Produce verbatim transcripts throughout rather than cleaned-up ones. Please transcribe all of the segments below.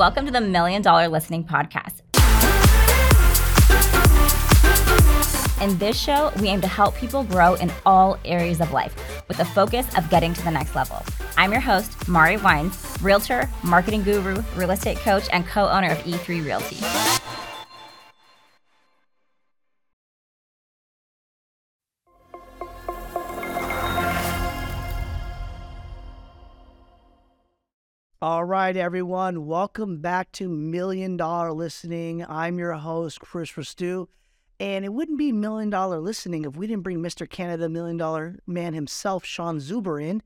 Welcome to the Million Dollar Listening Podcast. In this show, we aim to help people grow in all areas of life with the focus of getting to the next level. I'm your host, Mari Wines, realtor, marketing guru, real estate coach, and co-owner of E three Realty. All right, everyone. Welcome back to Million Dollar Listening. I'm your host, Chris Restu, and it wouldn't be Million Dollar Listening if we didn't bring Mister Canada, Million Dollar Man himself, Sean Zuber, in.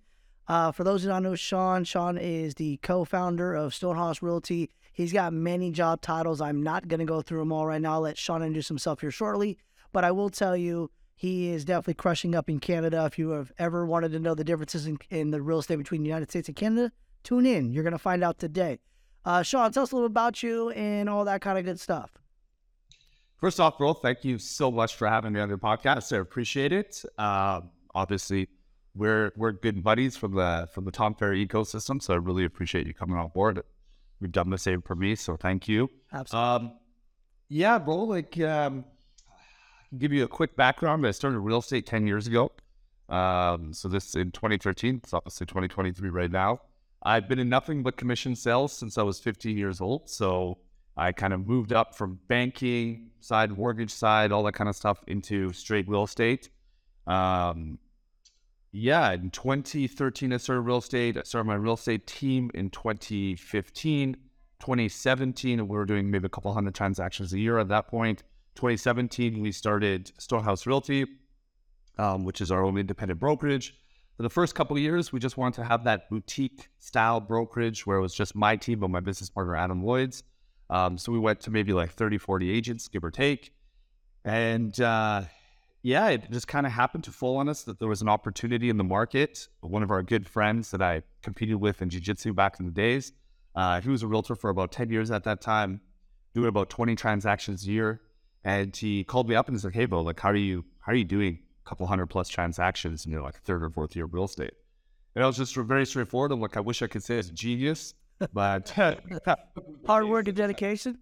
Uh, for those who don't know Sean, Sean is the co-founder of Stonehaus Realty. He's got many job titles. I'm not going to go through them all right now. I'll let Sean introduce himself here shortly, but I will tell you, he is definitely crushing up in Canada. If you have ever wanted to know the differences in, in the real estate between the United States and Canada, tune in. You're going to find out today. Uh, Sean, tell us a little about you and all that kind of good stuff. First off, bro, thank you so much for having me on your podcast. I appreciate it. Uh, obviously, we're we're good buddies from the from the Tom Ferry ecosystem, so I really appreciate you coming on board. We've done the same for me, so thank you. Absolutely. Um, yeah, bro, like, um, I can give you a quick background. I started real estate ten years ago. Um, so this in twenty thirteen, it's obviously twenty twenty-three right now. I've been in nothing but commission sales since I was fifteen years old. So I kind of moved up from banking side, mortgage side, all that kind of stuff into straight real estate. Um, yeah, in twenty thirteen, I started real estate. I started my real estate team in twenty fifteen, twenty seventeen, we were doing maybe a couple hundred transactions a year at that point. twenty seventeen, we started Stonehaus Realty, um, which is our own independent brokerage. For the first couple of years, we just wanted to have that boutique-style brokerage where it was just my team and my business partner, Adam Lloyd's. Um, so we went to maybe like thirty, forty agents, give or take. And uh, yeah, it just kind of happened to fall on us that there was an opportunity in the market. One of our good friends that I competed with in jiu-jitsu back in the days, uh, he was a realtor for about ten years at that time, doing about twenty transactions a year. And he called me up and he's like, hey, Bo, like, how are you, how are you doing? Couple hundred plus transactions in, you know, like third or fourth year of real estate. And I was just very straightforward. I'm like, I wish I could say it's genius, but hard work and dedication.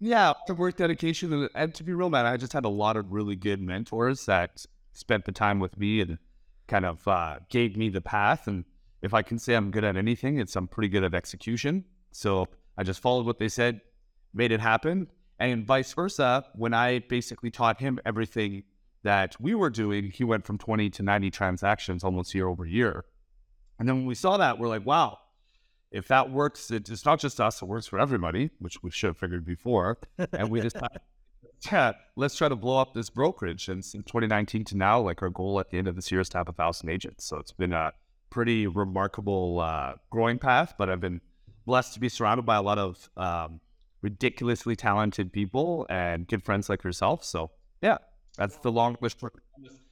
Yeah, the work, dedication, and, and to be real, man, I just had a lot of really good mentors that spent the time with me and kind of uh, gave me the path. And if I can say I'm good at anything, it's I'm pretty good at execution. So I just followed what they said, made it happen, and vice versa. When I basically taught him everything that we were doing, he went from twenty to ninety transactions almost year over year. And then when we saw that, we're like, wow, if that works, it's not just us, it works for everybody, which we should have figured before. And we decided, yeah, let's try to blow up this brokerage. And since twenty nineteen to now, like, our goal at the end of this year is to have a thousand agents. So it's been a pretty remarkable uh, growing path, but I've been blessed to be surrounded by a lot of um, ridiculously talented people and good friends like yourself. So yeah. That's the long list.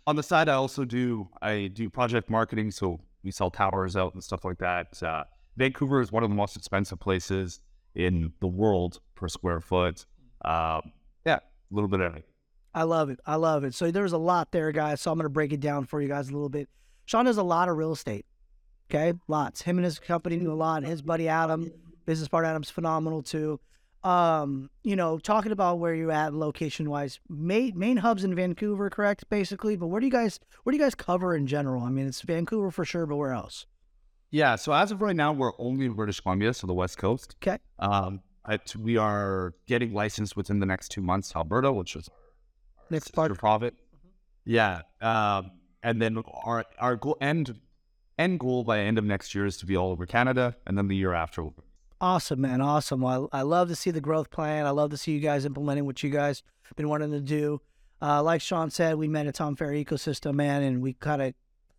On the side, I also do, I do project marketing. So we sell towers out and stuff like that. Uh, Vancouver is one of the most expensive places in the world per square foot. Uh, yeah, a little bit of it. I love it. I love it. So there's a lot there, guys. So I'm going to break it down for you guys a little bit. Sean does a lot of real estate. Okay. Lots. Him and his company do a lot. His buddy, Adam, business partner, Adam's phenomenal too. Um, you know, talking about where you're at location-wise, main, main hubs in Vancouver, correct, basically, but where do you guys, where do you guys cover in general? I mean, it's Vancouver for sure, but where else? Yeah, so as of right now, we're only in British Columbia, so the West Coast. Okay. Um, it, we are getting licensed within the next two months to Alberta, which is our next sister province. Mm-hmm. Yeah, um, and then our our goal, end, end goal by end of next year is to be all over Canada, and then the year after we'll be. Awesome, man. Awesome. Well, I, I love to see the growth plan. I love to see you guys implementing what you guys have been wanting to do. Uh, like Sean said, we met at Tom Ferry Ecosystem, man, and we kind of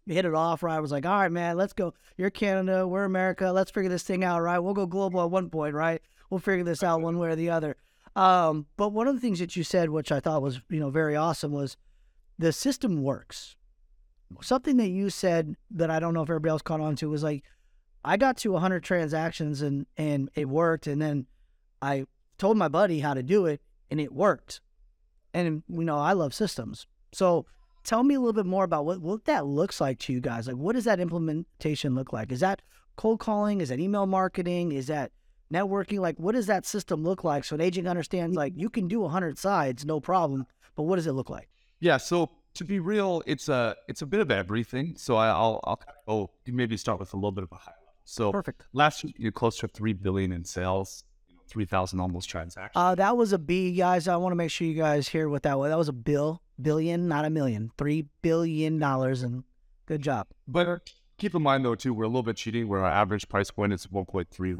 hit it off, right? I was like, all right, man, let's go. You're Canada. We're America. Let's figure this thing out, right? We'll go global at one point, right? We'll figure this out one way or the other. Um, but one of the things that you said, which I thought was, you know, very awesome, was the system works. Something that you said that I don't know if everybody else caught on to was like, I got to one hundred transactions and, and it worked. And then I told my buddy how to do it and it worked. And, you know, I love systems. So tell me a little bit more about what, what that looks like to you guys. Like, what does that implementation look like? Is that cold calling? Is that email marketing? Is that networking, like what does that system look like? So an agent understands like you can do one hundred sides, no problem, but what does it look like? Yeah, so to be real, it's a it's a bit of everything. So I, I'll I'll oh, maybe start with a little bit of a high level. So perfect. Last year you're close to three billion in sales, you know, three thousand almost transactions. Uh, that was a B, guys. I want to make sure you guys hear what that was. That was a bill, billion, not a million. Three billion dollars, and good job. But keep in mind, though, too, we're a little bit cheating. Where our average price point is one point three.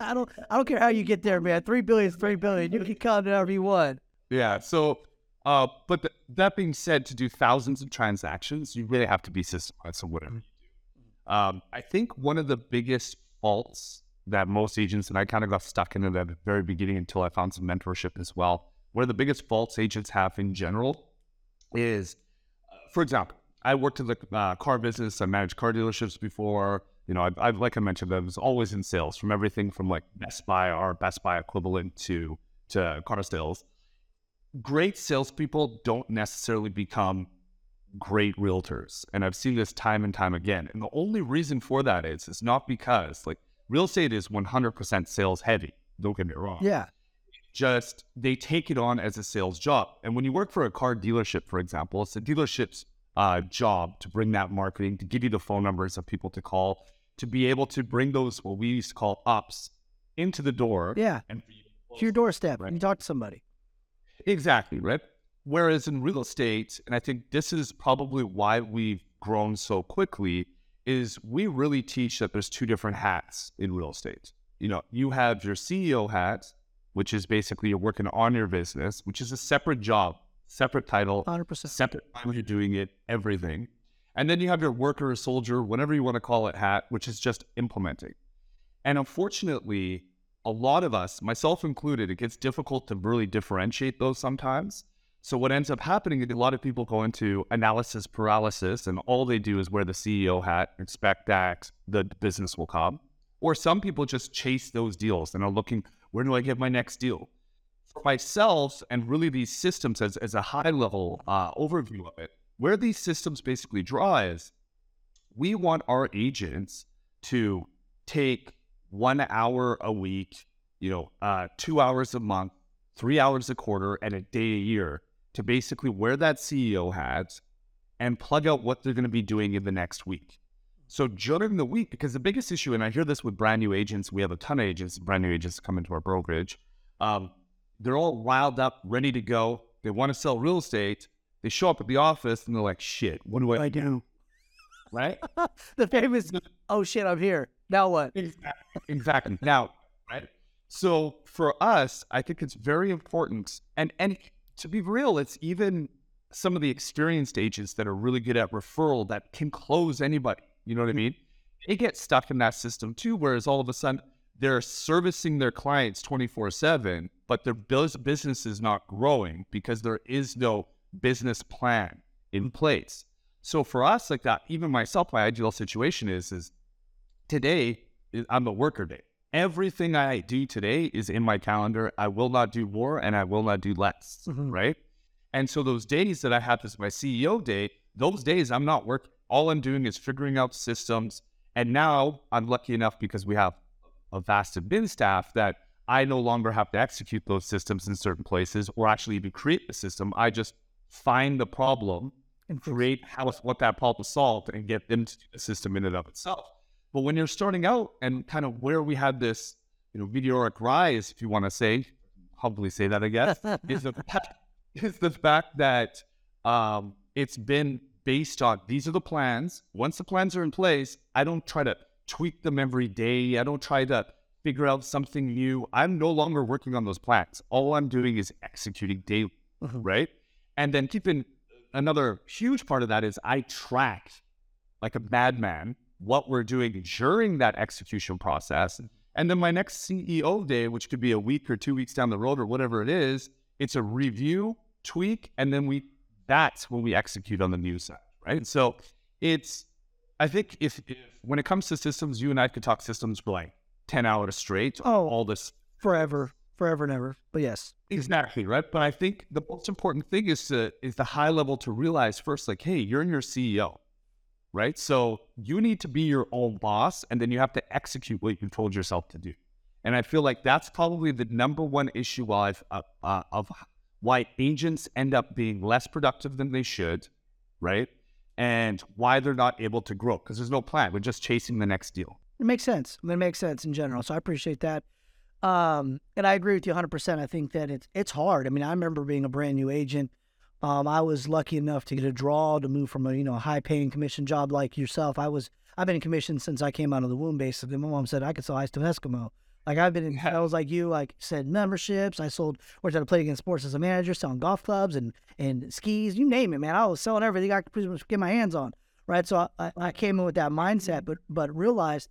I don't, I don't care how you get there, man. Three billion is three billion. You can count it however you want. Yeah. So, uh, but th- that being said, to do thousands of transactions, you really have to be systemized on whatever you do. Um, I think one of the biggest faults that most agents, and I kind of got stuck into that at the very beginning until I found some mentorship as well. One of the biggest faults agents have in general is, uh, for example, I worked in the uh, car business. I managed car dealerships before. You know, I've, I've like I mentioned, I was always in sales, from everything from like Best Buy or Best Buy equivalent to to car sales. Great salespeople don't necessarily become great realtors, and I've seen this time and time again. And the only reason for that is it's not because like real estate is one hundred percent sales heavy. Don't get me wrong. Yeah. Just they take it on as a sales job, and when you work for a car dealership, for example, it's a dealership's Uh, job to bring that marketing, to give you the phone numbers of people to call, to be able to bring those, what we used to call ups, into the door. Yeah. And to your doorstep, right? And talk to somebody. Exactly, right? Whereas in real estate, and I think this is probably why we've grown so quickly, is we really teach that there's two different hats in real estate. You know, you have your C E O hat, which is basically you're working on your business, which is a separate job. Separate title, one hundred percent. Separate time you're doing it, everything. And then you have your worker or soldier, whatever you want to call it, hat, which is just implementing. And unfortunately, a lot of us, myself included, it gets difficult to really differentiate those sometimes. So what ends up happening is a lot of people go into analysis paralysis, and all they do is wear the C E O hat, expect that the business will come. Or some people just chase those deals and are looking, where do I get my next deal? For myself, and really these systems as, as a high-level uh, overview of it, where these systems basically draw is we want our agents to take one hour a week, you know, uh, two hours a month, three hours a quarter, and a day a year to basically wear that C E O hat and plug out what they're going to be doing in the next week. So during the week, because the biggest issue, and I hear this with brand new agents, we have a ton of agents, brand new agents come into our brokerage, um, they're all riled up, ready to go. They want to sell real estate. They show up at the office and they're like, shit, what do I, I do? Right? The famous, oh shit, I'm here. Now what? Exactly. Exactly. Now, right? So for us, I think it's very important. And, and to be real, it's even some of the experienced agents that are really good at referral that can close anybody. You know what I mean? They get stuck in that system too, whereas all of a sudden, they're servicing their clients twenty-four seven, but their business is not growing because there is no business plan in place. So for us, like that, even myself, my ideal situation is, is today is, I'm a worker day. Everything I do today is in my calendar. I will not do more and I will not do less, mm-hmm. right? And so those days that I have this, my C E O day, those days I'm not working. All I'm doing is figuring out systems. And now I'm lucky enough because we have a vast admin staff that I no longer have to execute those systems in certain places or actually even create the system. I just find the problem and create how what that problem solved and get them to do the system in and of itself. But when you're starting out and kind of where we had this, you know, meteoric rise, if you want to say, humbly say that, I guess, is, the fact, is the fact that um, it's been based on these are the plans. Once the plans are in place, I don't try to tweak them every day. I don't try to figure out something new. I'm no longer working on those plans. All I'm doing is executing daily, mm-hmm. right? And then keeping another huge part of that is I track like a madman what we're doing during that execution process. And then my next C E O day, which could be a week or two weeks down the road or whatever it is, it's a review, tweak, and then we that's when we execute on the new side, right? So it's I think if, if when it comes to systems, you and I could talk systems for like ten hours straight. Oh, all this forever, forever and ever. But yes, exactly right. But I think the most important thing is to is the high level to realize first, like, hey, you're in your C E O, right? So you need to be your own boss, and then you have to execute what you told yourself to do. And I feel like that's probably the number one issue I've, uh, uh, of why agents end up being less productive than they should, right? And why they're not able to grow, because there's no plan. We're just chasing the next deal. It makes sense. It makes sense in general. So I appreciate that. Um, and I agree with you one hundred percent. I think that it's, it's hard. I mean, I remember being a brand new agent. Um, I was lucky enough to get a draw to move from a, you know, a high paying commission job like yourself. I was, I've been in commission since I came out of the womb, basically. My mom said I could sell ice to an Eskimo. Like I've been in, I was like you, like said memberships. I sold, worked at a play against sports as a manager, selling golf clubs and, and skis, you name it, man. I was selling everything I could pretty much get my hands on. Right. So I, I came in with that mindset, but, but realized,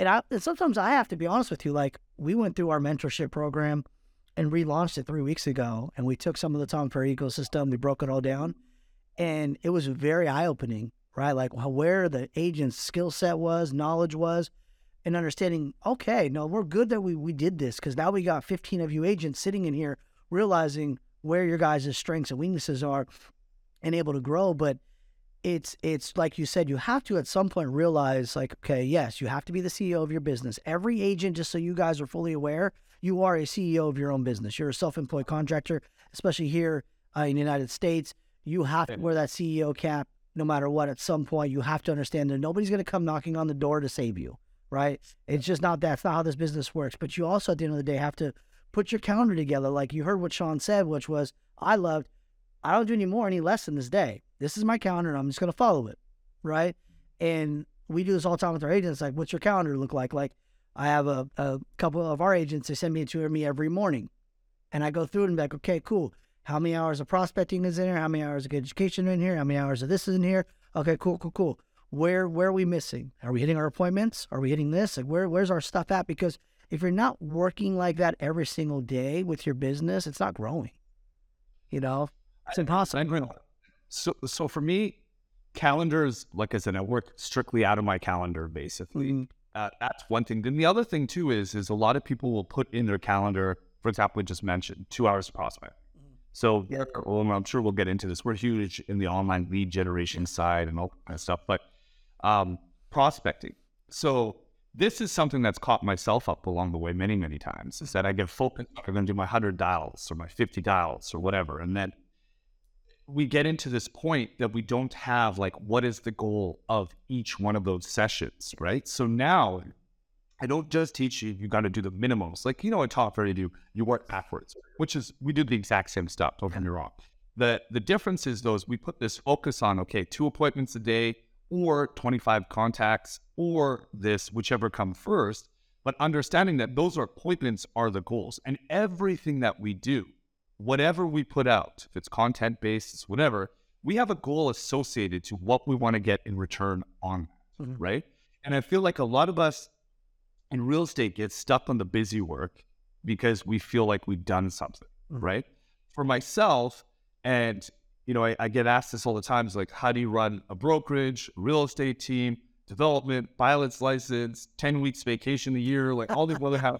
and I, and sometimes I have to be honest with you, like we went through our mentorship program and relaunched it three weeks ago. And we took some of the Tom Ferry ecosystem, we broke it all down, and it was very eye-opening, right? Like where the agent's skill set was, knowledge was, and understanding, okay, no, we're good that we, we did this, because now we got fifteen of you agents sitting in here realizing where your guys' strengths and weaknesses are and able to grow. But it's it's like you said, you have to at some point realize, like, okay, yes, you have to be the C E O of your business. Every agent, just so you guys are fully aware, you are a C E O of your own business. You're a self-employed contractor, especially here uh, in the United States. You have to wear that C E O cap no matter what. At some point, you have to understand that nobody's going to come knocking on the door to save you. Right? It's just not that. That's not how this business works. But you also, at the end of the day, have to put your calendar together. Like you heard what Sean said, which was, I loved, I don't do any more, any less than this day. This is my calendar, and I'm just going to follow it. Right? And we do this all the time with our agents. Like, what's your calendar look like? Like, I have a, a couple of our agents, they send me to me every morning. And I go through it and be like, okay, cool. How many hours of prospecting is in here? How many hours of education in here? How many hours of this is in here? Okay, cool, cool, cool. Where where are we missing? Are we hitting our appointments? Are we hitting this? Like where where's our stuff at? Because if you're not working like that every single day with your business, it's not growing. You know, it's I, impossible. I, so so for me, calendars, like I said, I work strictly out of my calendar, basically. Mm-hmm. Uh, that's one thing. Then the other thing too is is a lot of people will put in their calendar, for example, we just mentioned two hours prospect. So yeah. well, I'm sure we'll get into this. We're huge in the online lead generation side and all that kind of stuff, but. Um, prospecting. So this is something that's caught myself up along the way many, many times is that I get focused. I'm going to do my hundred dials or my fifty dials or whatever. And then we get into this point that we don't have like, what is the goal of each one of those sessions? Right. So now I don't just teach you, you got to do the minimums. Like, you know, I taught her to do, you work backwards, which is, we do the exact same stuff. Don't get me wrong. The, the difference is those we put this focus on, okay, two appointments a day, or twenty-five contacts, or this, whichever come first, but understanding that those are appointments are the goals. And everything that we do, whatever we put out, if it's content-based, it's whatever, we have a goal associated to what we want to get in return on, mm-hmm. right? And I feel like a lot of us in real estate get stuck on the busy work because we feel like we've done something, mm-hmm. right? For myself, and you know, I, I get asked this all the time. It's like, how do you run a brokerage, real estate team, development, pilot's license, ten weeks vacation a year, like all the other how,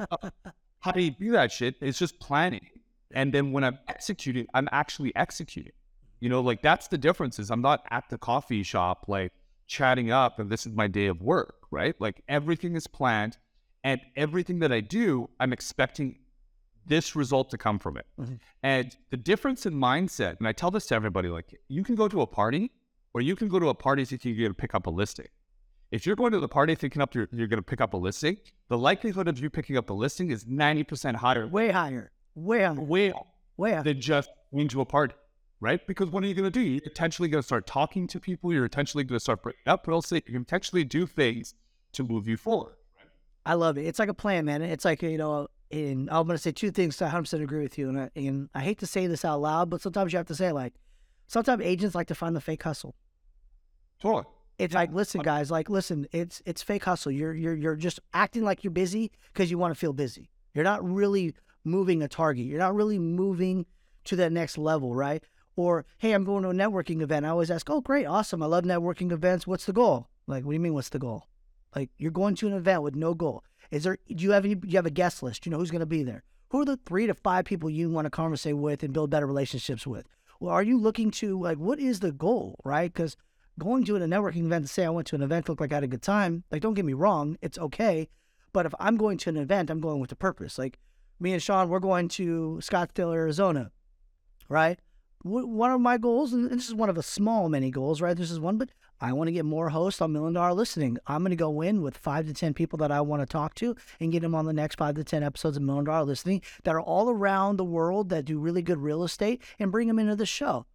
how do you do that shit? It's just planning. And then when I'm executing, I'm actually executing. You know, like that's the difference is I'm not at the coffee shop, like chatting up and this is my day of work, right? Like everything is planned and everything that I do, I'm expecting this result to come from it. Mm-hmm. And the difference in mindset, and I tell this to everybody, like you can go to a party or you can go to a party thinking you're going to pick up a listing. If you're going to the party thinking up you're, you're going to pick up a listing, the likelihood of you picking up a listing is ninety percent higher. Way higher. Way higher. Way higher. Way higher. Than just going to a party, right? Because what are you going to do? You're potentially going to start talking to people. You're potentially going to start breaking up. But also, you can potentially do things to move you forward. Right? I love it. It's like a plan, man. It's like, you know, and I'm going to say two things to one hundred percent agree with you. And I, and I hate to say this out loud, but sometimes you have to say, like, sometimes agents like to find the fake hustle. Totally. It's yeah. like, listen, guys, like, listen, it's it's fake hustle. You're you're you're just acting like you're busy because you want to feel busy. You're not really moving a target. You're not really moving to that next level, right? Or, hey, I'm going to a networking event. I always ask, oh, great, awesome. I love networking events. What's the goal? Like, what do you mean, what's the goal? Like, you're going to an event with no goal. Is there, do you have any, do you have a guest list? Do you know who's going to be there? Who are the three to five people you want to conversate with and build better relationships with? Well, are you looking to, like, what is the goal, right? Because going to a networking event to say I went to an event, look like I had a good time, like, don't get me wrong, it's okay. But if I'm going to an event, I'm going with a purpose. Like me and Sean, we're going to Scottsdale, Arizona, right? One of my goals, and this is one of the small many goals, right? This is one, but I want to get more hosts on Million Dollar Listening. I'm going to go in with five to ten people that I want to talk to and get them on the next five to ten episodes of Million Dollar Listening that are all around the world that do really good real estate and bring them into the show,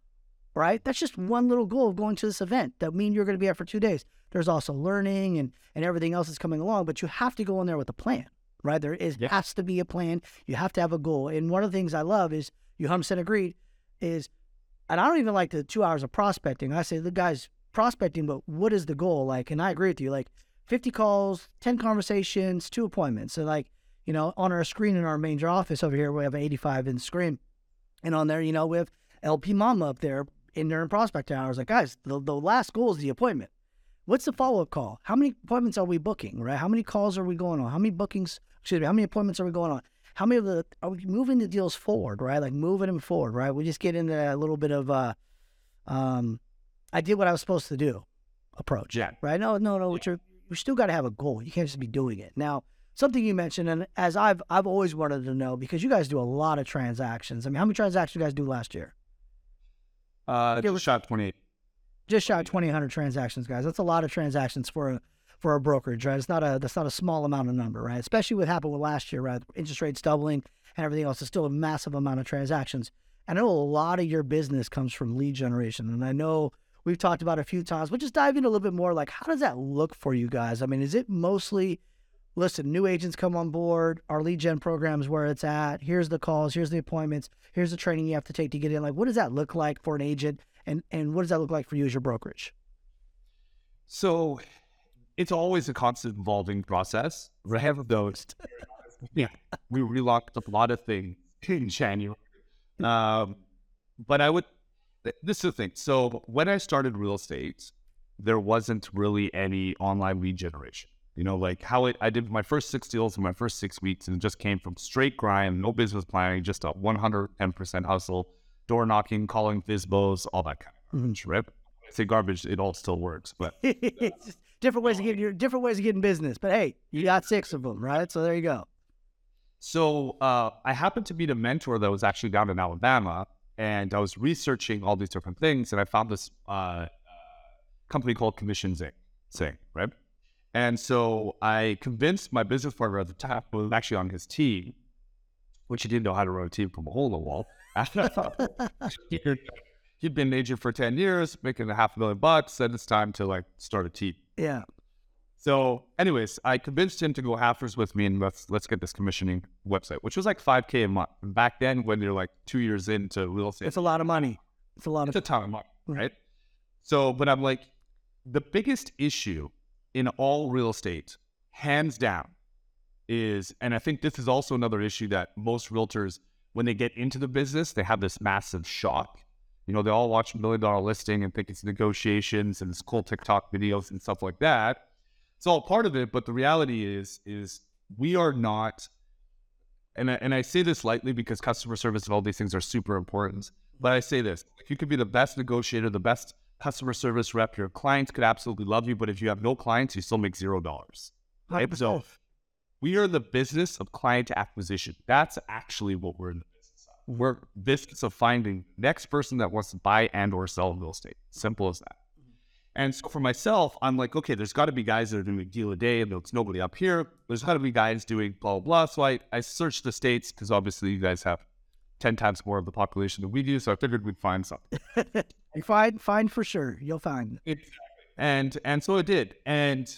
right? That's just one little goal of going to this event that means you're going to be at for two days. There's also learning and, and everything else that's coming along, but you have to go in there with a plan, right? There is yeah. has to be a plan. You have to have a goal. And one of the things I love is, you one hundred percent agreed, is, and I don't even like the two hours of prospecting. I say, the guys, prospecting, but what is the goal? Like, and I agree with you, like fifty calls, ten conversations, two appointments. So like, you know, on our screen in our major office over here, we have eighty-five in screen. And on there, you know, we have L P Mama up there in there in prospecting. I was like, guys, the, the last goal is the appointment. What's the follow-up call? How many appointments are we booking, right? How many calls are we going on? How many bookings, excuse me, how many appointments are we going on? How many of the, are we moving the deals forward, right? Like moving them forward, right? We just get into that little bit of, uh, um, I did what I was supposed to do approach, yeah. right? No, no, no, yeah. you still got to have a goal. You can't just be doing it. Now, something you mentioned, and as I've, I've always wanted to know, because you guys do a lot of transactions. I mean, how many transactions you guys do last year? Uh, just shot twenty-eight. Just shot twenty-eight hundred transactions, guys. That's a lot of transactions for a, for a brokerage, right? It's not a, that's not a small amount of number, right? Especially what happened with last year, right? Interest rates doubling and everything else. It's still a massive amount of transactions. I know a lot of your business comes from lead generation. And I know we've talked about it a few times, but just dive in a little bit more. Like, how does that look for you guys? I mean, is it mostly, listen, new agents come on board, our lead gen program is where it's at. Here's the calls, here's the appointments, here's the training you have to take to get in. Like, what does that look like for an agent? And and what does that look like for you as your brokerage? So it's always a constant evolving process. We have those. yeah, we relocked a lot of things in January. Um, but I would, this is the thing. So when I started real estate, there wasn't really any online lead generation. You know, like how it, I did my first six deals in my first six weeks and it just came from straight grind, no business planning, just a one hundred ten percent hustle. Door knocking, calling FISBOs, all that kind of garbage, mm-hmm. right? When I say garbage, it all still works, but uh, it's different ways of getting your different ways of getting business. But hey, you got six of them, right? So there you go. So uh, I happened to meet a mentor that was actually down in Alabama, and I was researching all these different things, and I found this uh, company called Commissions Incorporated, right? And so I convinced my business partner at the time, who was actually on his team, which he didn't know how to run a team from a hole in the wall. He'd been an agent for ten years, making a half a million bucks, and it's time to like start a team. Yeah. So anyways, I convinced him to go halfers with me and let's let's get this commissioning website, which was like five K a month. And back then, when you're like two years into real estate, it's a lot of money. It's a lot it's of It's a ton of money, right? right? So, but I'm like, the biggest issue in all real estate, hands down, is, and I think this is also another issue that most realtors, when they get into the business, they have this massive shock. You know, they all watch Million Dollar Listing and think it's negotiations and it's cool TikTok videos and stuff like that. It's all part of it, but the reality is, is we are not, and I, and I say this lightly because customer service and all these things are super important, but I say this, if you could be the best negotiator, the best customer service rep, your clients could absolutely love you, but if you have no clients, you still make zero dollars. Right? So we are the business of client acquisition. That's actually what we're in the business of. We're business of finding the next person that wants to buy and or sell real estate. Simple as that. And so for myself, I'm like, okay, there's got to be guys that are doing a deal a day and there's nobody up here. There's got to be guys doing blah, blah, blah. So I, I searched the states because obviously you guys have ten times more of the population than we do. So I figured we'd find something. You find, find for sure. You'll find. Exactly. And, and so I did. And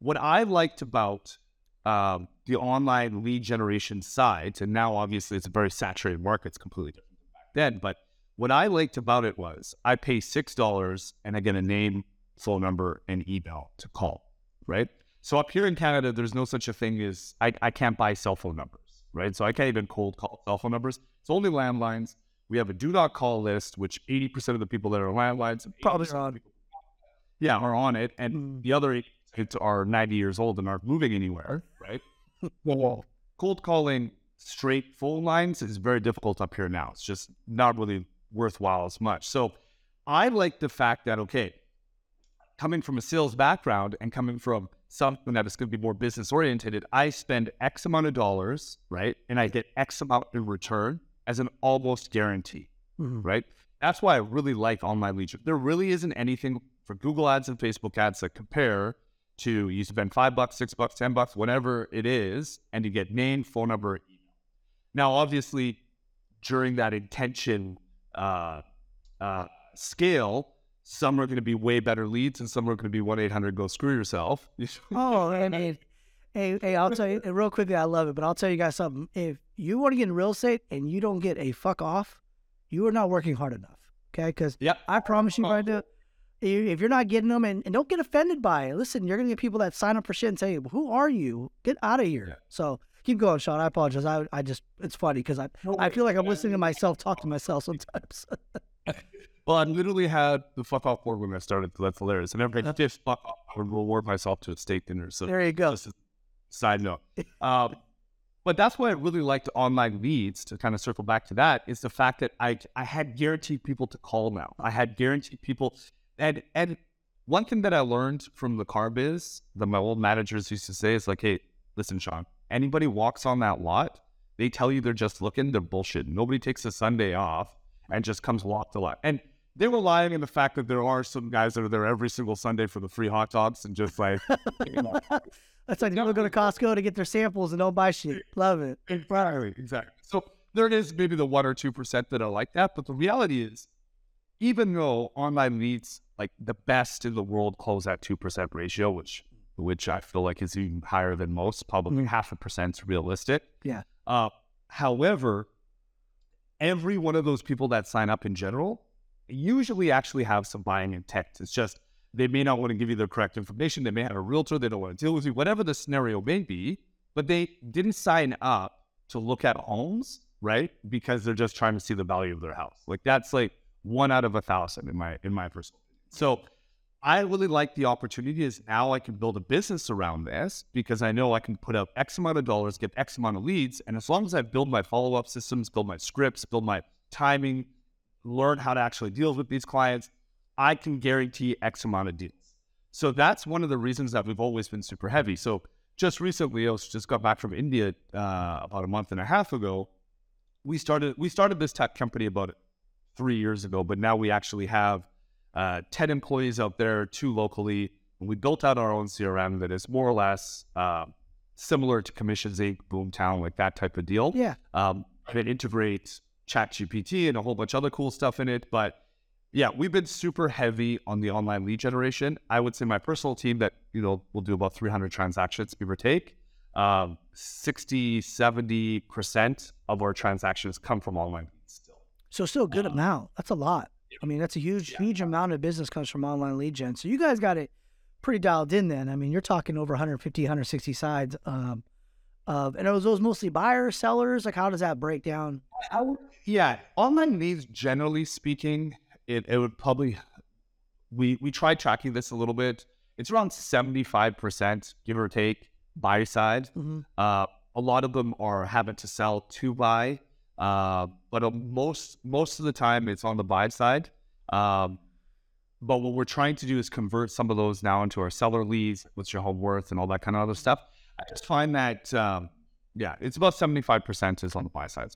what I liked about Um, the online lead generation side, and now obviously it's a very saturated market, it's completely different than back then, but what I liked about it was I pay six dollars and I get a name, phone number, and email to call, right? So up here in Canada, there's no such a thing as, I, I can't buy cell phone numbers, right? So I can't even cold call cell phone numbers. It's only landlines. We have a do not call list, which eighty percent of the people that are landlines probably are on, yeah, are on it, and mm. the other eighty kids are ninety years old and aren't moving anywhere, right? Well, cold calling straight phone lines is very difficult up here now. It's just not really worthwhile as much. So I like the fact that, okay, coming from a sales background and coming from something that is going to be more business oriented, I spend X amount of dollars, right? And I get X amount in return as an almost guarantee, mm-hmm. right? That's why I really like online lead gen. There really isn't anything for Google ads and Facebook ads that compare to you spend five bucks, six bucks, ten bucks, whatever it is, and you get name, phone number, email. Now, obviously, during that intention uh, uh, scale, some are going to be way better leads, and some are going to be one eight hundred go screw yourself. Oh, I mean, hey, hey, I'll tell you real quickly. I love it, but I'll tell you guys something. If you want to get in real estate and you don't get a fuck off, you are not working hard enough. Okay, because yep. I promise you, oh. right now, if you're not getting them, and, and don't get offended by it. Listen, you're going to get people that sign up for shit and say, "Who are you? Get out of here." Yeah. So keep going, Sean. I apologize. I I just it's funny because I no, I feel like I'm listening to myself talk to myself sometimes. Well, I literally had the fuck off board when I started. That's hilarious. And every fifth fuck off, I would reward myself to a steak dinner. So there you go. Just a side note. um, but that's why I really liked online leads, to kind of circle back to that, is the fact that I I had guaranteed people to call now. I had guaranteed people. And and one thing that I learned from the car biz that my old managers used to say is like, hey, listen, Sean, anybody walks on that lot, they tell you they're just looking, they're bullshit. Nobody takes a Sunday off and just comes walk the lot. And they were lying in the fact that there are some guys that are there every single Sunday for the free hot dogs and just like, you know. That's like people go to Costco to get their samples and don't buy shit. Love it. Exactly. Exactly. So there it is, maybe the one or two percent that are like that. But the reality is, even though online leads, like the best in the world close at two percent ratio, which which I feel like is even higher than most, probably mm-hmm. half a percent's realistic. Yeah. Uh, however, every one of those people that sign up in general usually actually have some buying intent. It's just they may not want to give you the correct information. They may have a realtor. They don't want to deal with you, whatever the scenario may be, but they didn't sign up to look at homes, right? Because they're just trying to see the value of their house. Like that's like one out of a thousand in my in my personal opinion. So I really like the opportunity is now I can build a business around this because I know I can put up X amount of dollars, get X amount of leads. And as long as I build my follow-up systems, build my scripts, build my timing, learn how to actually deal with these clients, I can guarantee X amount of deals. So that's one of the reasons that we've always been super heavy. So just recently, I was just got back from India uh, about a month and a half ago. We started we started this tech company about three years ago, but now we actually have uh, ten employees out there, two locally. And we built out our own C R M that is more or less uh, similar to Commissions Incorporated, Boomtown, like that type of deal. Yeah. Um, and it integrates ChatGPT and a whole bunch of other cool stuff in it. But yeah, we've been super heavy on the online lead generation. I would say my personal team that, you know, will do about three hundred transactions, give or take. Um, sixty, seventy percent of our transactions come from online leads still. So still a good um, amount. That's a lot. Yeah. I mean, that's a huge, yeah. huge amount of business comes from online lead gen. So you guys got it pretty dialed in then. I mean, you're talking over one fifty, one sixty sides. Um, of, and are those mostly buyers, sellers? Like, how does that break down? I would, yeah, online leads, generally speaking, it, it would probably, we we tried tracking this a little bit. It's around seventy-five percent, give or take, buy side. Mm-hmm. Uh, a lot of them are having to sell to buy, uh, but uh, most most of the time it's on the buy side. Um, but what we're trying to do is convert some of those now into our seller leads, what's your home worth and all that kind of other stuff. I just find that, um, yeah, it's about seventy-five percent is on the buy side.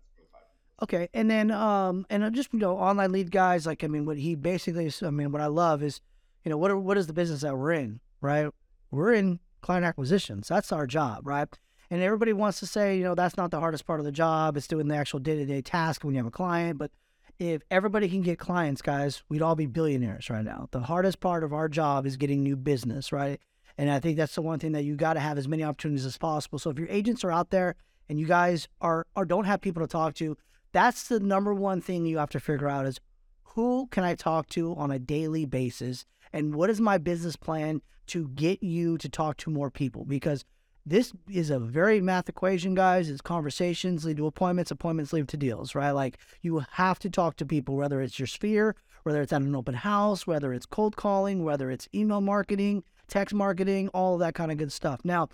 Okay. And then, um, and just, you know, online lead guys, like, I mean, what he basically is, I mean, what I love is, you know, what are, what is the business that we're in, right? We're in client acquisitions. That's our job, right? And everybody wants to say, you know, that's not the hardest part of the job. It's doing the actual day-to-day task when you have a client. But if everybody can get clients, guys, we'd all be billionaires right now. The hardest part of our job is getting new business, right? And I think that's the one thing that you got to have as many opportunities as possible. So if your agents are out there and you guys are or don't have people to talk to, that's the number one thing you have to figure out is who can I talk to on a daily basis and what is my business plan to get you to talk to more people? Because this is a very math equation, guys. It's conversations lead to appointments, appointments lead to deals, right? Like you have to talk to people, whether it's your sphere, whether it's at an open house, whether it's cold calling, whether it's email marketing, text marketing, all of that kind of good stuff. Now,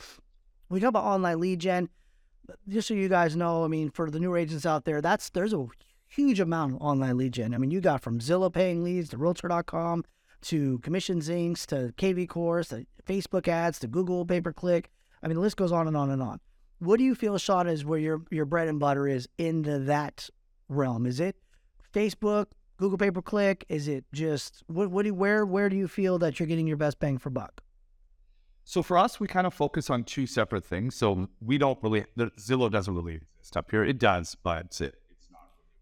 we talk about online lead gen. Just so you guys know, I mean, for the newer agents out there, that's there's a huge amount of online lead gen. I mean, you got from Zillow paying leads to realtor dot com to Commissions Inc, to K V Core, to Facebook ads, to Google pay-per-click. I mean, the list goes on and on and on. What do you feel, Sean, is where your, your bread and butter is into that realm? Is it Facebook, Google pay-per-click? Is it just, what, what do, where, where do you feel that you're getting your best bang for buck? So for us, we kind of focus on two separate things. So we don't really, the, Zillow doesn't really exist up here. It does, but it's it.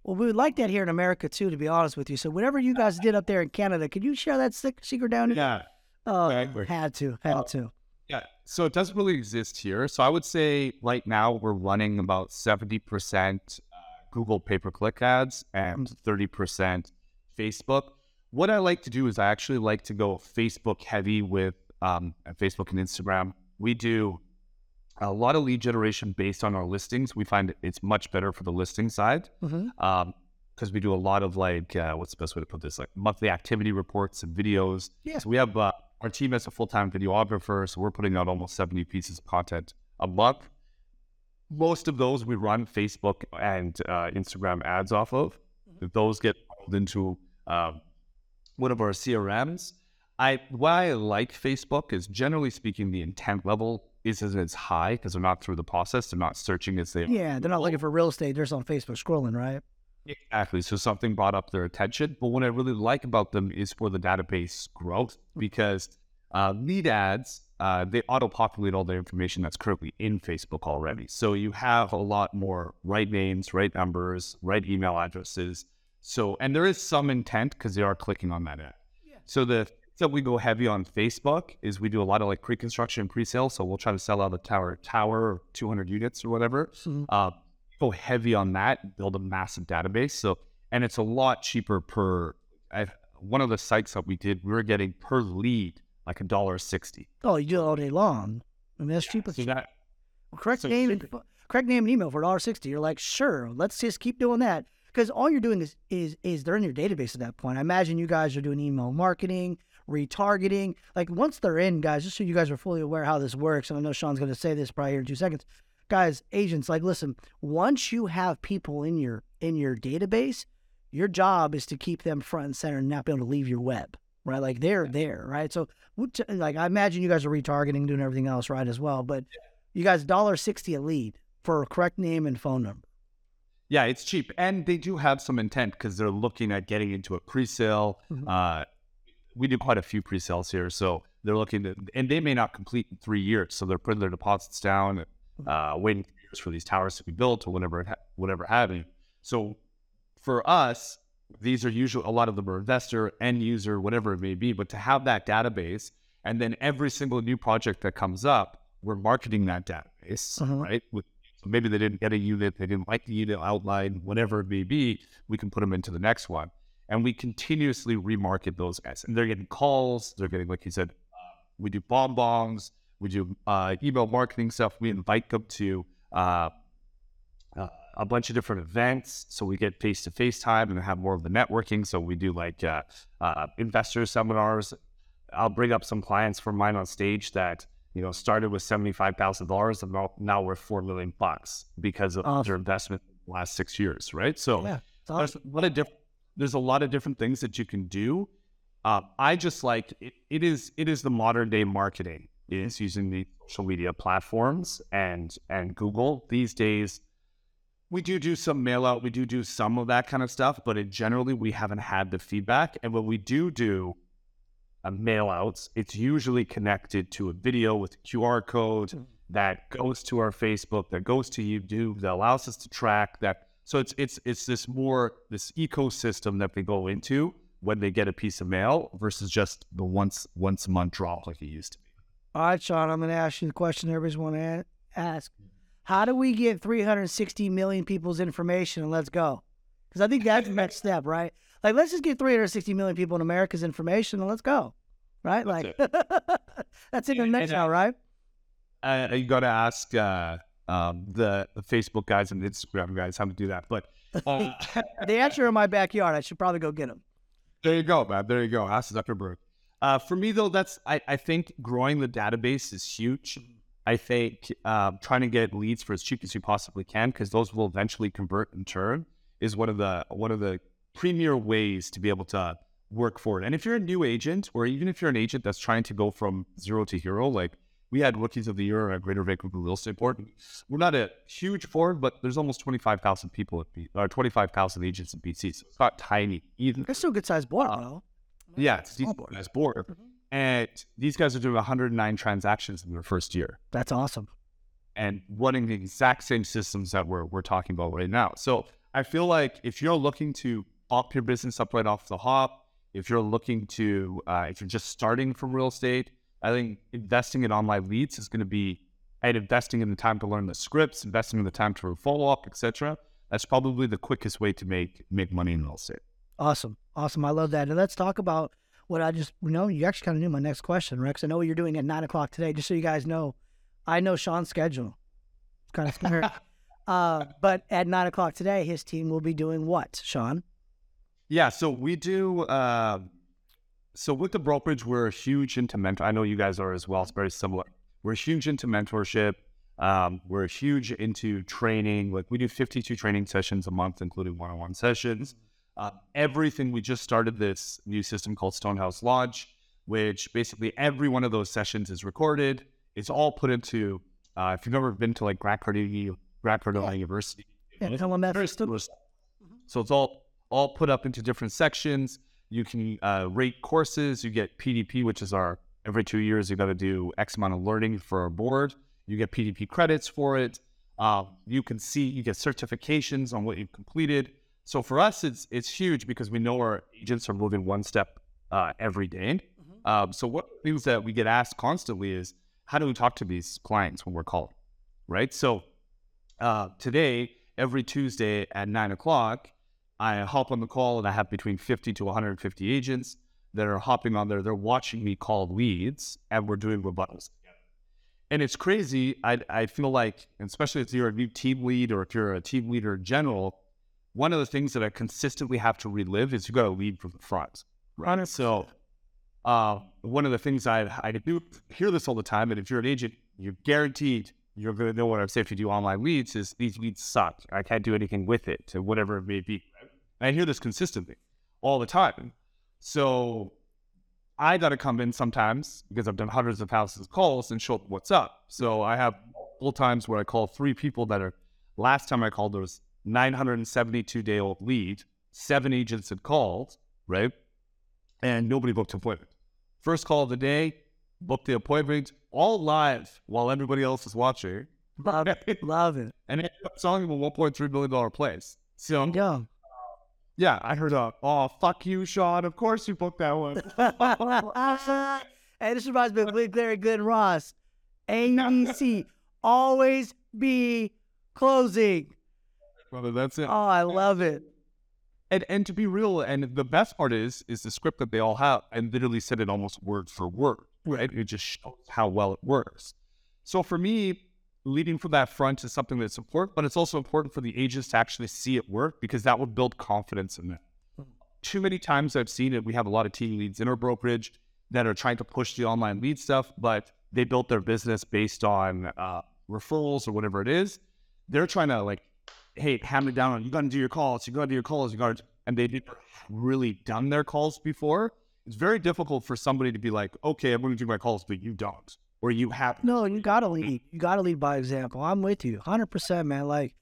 Well, we would like that here in America, too, to be honest with you. So whatever you guys did up there in Canada, can you share that secret down here? Yeah. Oh, right. had to, had oh. to. Yeah. So it doesn't really exist here. So I would say right now we're running about seventy percent uh, Google pay-per-click ads and thirty percent Facebook. What I like to do is I actually like to go Facebook heavy with um, Facebook and Instagram. We do a lot of lead generation based on our listings. We find it's much better for the listing side because mm-hmm. um, we do a lot of like, uh, what's the best way to put this? Like monthly activity reports and videos. Yeah. So we have uh, our team has a full-time videographer. So we're putting out almost seventy pieces of content a month. Most of those we run Facebook and uh, Instagram ads off of. Mm-hmm. Those get pulled into uh, one of our C R Ms. I, why I like Facebook is generally speaking, the intent level isn't as high because they're not through the process. They're not searching as they Yeah, they're not looking for real estate. They're just on Facebook scrolling, right? Exactly. So something brought up their attention. But what I really like about them is for the database growth because uh, lead ads, uh, they auto-populate all the information that's currently in Facebook already. So you have a lot more right names, right numbers, right email addresses. So, and there is some intent because they are clicking on that ad. Yeah. So the that we go heavy on Facebook is we do a lot of like pre-construction and pre-sale. So we'll try to sell out a tower, tower two hundred units or whatever. Mm-hmm. Uh, go heavy on that, build a massive database. So, and it's a lot cheaper per, I, one of the sites that we did, we were getting per lead, like a dollar sixty. Oh, you do it all day long. I mean, that's yeah, cheaper. So that, well, correct so name, and, correct name and email for a dollar sixty. You're like, sure, let's just keep doing that. Because all you're doing is, is, is they're in your database at that point. I imagine you guys are doing email marketing, retargeting. Like once they're in, guys, just so you guys are fully aware how this works, and I know Sean's going to say this probably here in two seconds, guys, agents, like listen, once you have people in your in your database, your job is to keep them front and center and not be able to leave your web, right? Like they're there, right? So like I imagine you guys are retargeting, doing everything else, right, as well, but you guys one dollar sixty a lead for a correct name and phone number. Yeah, it's cheap, and they do have some intent because they're looking at getting into a pre-sale. Mm-hmm. uh We do quite a few pre-sales here, so they're looking to, and they may not complete in three years, so they're putting their deposits down, uh, waiting for years for these towers to be built or whatever, ha- whatever having. So for us, these are usually a lot of them are investor, end user, whatever it may be. But to have that database, and then every single new project that comes up, we're marketing that database, uh-huh. right? With, so maybe they didn't get a unit, they didn't like the unit outline, whatever it may be. We can put them into the next one. And we continuously remarket those guys. And they're getting calls. They're getting, like you said, uh, we do bonbons. We do uh, email marketing stuff. We invite them to uh, uh, a bunch of different events. So we get face-to-face time and have more of the networking. So we do like uh, uh, investor seminars. I'll bring up some clients from mine on stage that, you know, started with seventy-five thousand dollars and now we're four million dollars bucks because of awesome. Their investment in the last six years, right? So yeah, awesome. What a difference. There's a lot of different things that you can do. Uh, I just like it, it is it is the modern day marketing. It is using the social media platforms and and Google these days. We do do some mail out. We do do some of that kind of stuff, but it generally we haven't had the feedback. And when we do do uh, mail outs, it's usually connected to a video with a Q R code that goes to our Facebook, that goes to YouTube, that allows us to track that. So it's it's it's this more this ecosystem that they go into when they get a piece of mail versus just the once once a month drop like it used to be. All right, Sean, I'm going to ask you the question everybody's want to ask: how do we get three hundred sixty million people's information? And let's go, because I think that's the next step, right? Like let's just get three hundred sixty million people in America's information and let's go, right? That's like it. That's in the next now, right? Uh, you got to ask. Uh, Um, the, the Facebook guys and the Instagram guys how to do that, but uh, they actually are in my backyard. I should probably go get them. There you go, man. There you go. Ask Zuckerberg. Uh, for me though, that's I, I think growing the database is huge. I think uh, trying to get leads for as cheap as you possibly can because those will eventually convert and turn is one of the one of the premier ways to be able to work for it. And if you're a new agent, or even if you're an agent that's trying to go from zero to hero, like we had Rookies of the Year at Greater Vancouver Real Estate Board. We're not a huge board, but there's almost twenty-five thousand people at B, or twenty-five thousand agents in B C. So it's not tiny either. It's still a good sized board, though. Yeah, it's a decent sized board. Mm-hmm. And these guys are doing one hundred nine transactions in their first year. That's awesome. And running the exact same systems that we're we're talking about right now. So I feel like if you're looking to pop your business up right off the hop, if you're looking to, uh, if you're just starting from real estate, I think investing in online leads is going to be, and investing in the time to learn the scripts, investing in the time to follow up, et cetera. That's probably the quickest way to make make money in real estate. Awesome, awesome. I love that. And let's talk about what I just you know. You actually kind of knew my next question, Rex. I know what you're doing at nine o'clock today. Just so you guys know, I know Sean's schedule. It's kind of scary. Uh, but at nine o'clock today, his team will be doing what, Sean? Yeah, so we do, uh, so with the brokerage, we're huge into mentor. I know you guys are as well. It's very similar. We're huge into mentorship. Um, we're huge into training. Like we do fifty-two training sessions a month, including one-on-one sessions. Uh, everything, we just started this new system called Stonehaus Lodge, which basically every one of those sessions is recorded. It's all put into, uh, if you've ever been to like Grand Cardi, Grand Cardi yeah. University. Yeah, L M S. So it's all, all put up into different sections. You can uh, rate courses. You get P D P, which is our, every two years, you got to do X amount of learning for our board. You get P D P credits for it. Uh, you can see, you get certifications on what you've completed. So for us, it's it's huge because we know our agents are moving one step uh, every day. Mm-hmm. Um, so what things that we get asked constantly is, how do we talk to these clients when we're calling, right? So uh, today, every Tuesday at nine o'clock, I hop on the call and I have between fifty to one hundred fifty agents that are hopping on there. They're watching me call leads and we're doing rebuttals. And it's crazy. I I feel like, especially if you're a new team lead or if you're a team leader in general, one of the things that I consistently have to relive is you got to lead from the front, right? one hundred percent. So Uh, one of the things I I do hear this all the time, and if you're an agent, you're guaranteed you're going to know what I'm saying if you do online leads is these leads suck. I can't do anything with it, or whatever it may be. And I hear this consistently all the time. So I got to come in sometimes because I've done hundreds of thousands of calls and show what's up. So I have multiple times where I call three people that are, last time I called, there was nine hundred seventy-two day old lead, seven agents had called, right? And nobody booked an appointment. First call of the day, booked the appointment, all live while everybody else is watching. Love it. Love it. And it selling a one point three million dollars place. So, yeah. yeah, I heard, uh, oh, fuck you, Sean. Of course you booked that one. And this reminds me of Glengarry Glen Ross. A B C, always be closing. Brother, that's it. Oh, I love it. And and to be real, and the best part is, is the script that they all have, and literally said it almost word for word, right? It just shows how well it works. So for me, leading from that front is something that's important, but it's also important for the agents to actually see it work because that will build confidence in them. Mm-hmm. Too many times I've seen it, we have a lot of team leads in our brokerage that are trying to push the online lead stuff, but they built their business based on uh, referrals or whatever it is. They're trying to like, hey, hammer it down on, you got to do your calls, you got to do your calls, you got to, and they've never really done their calls before. It's very difficult for somebody to be like, okay, I'm going to do my calls, but you don't, or you have. No, you got to lead. You got to lead by example. I'm with you one hundred percent, man. Like,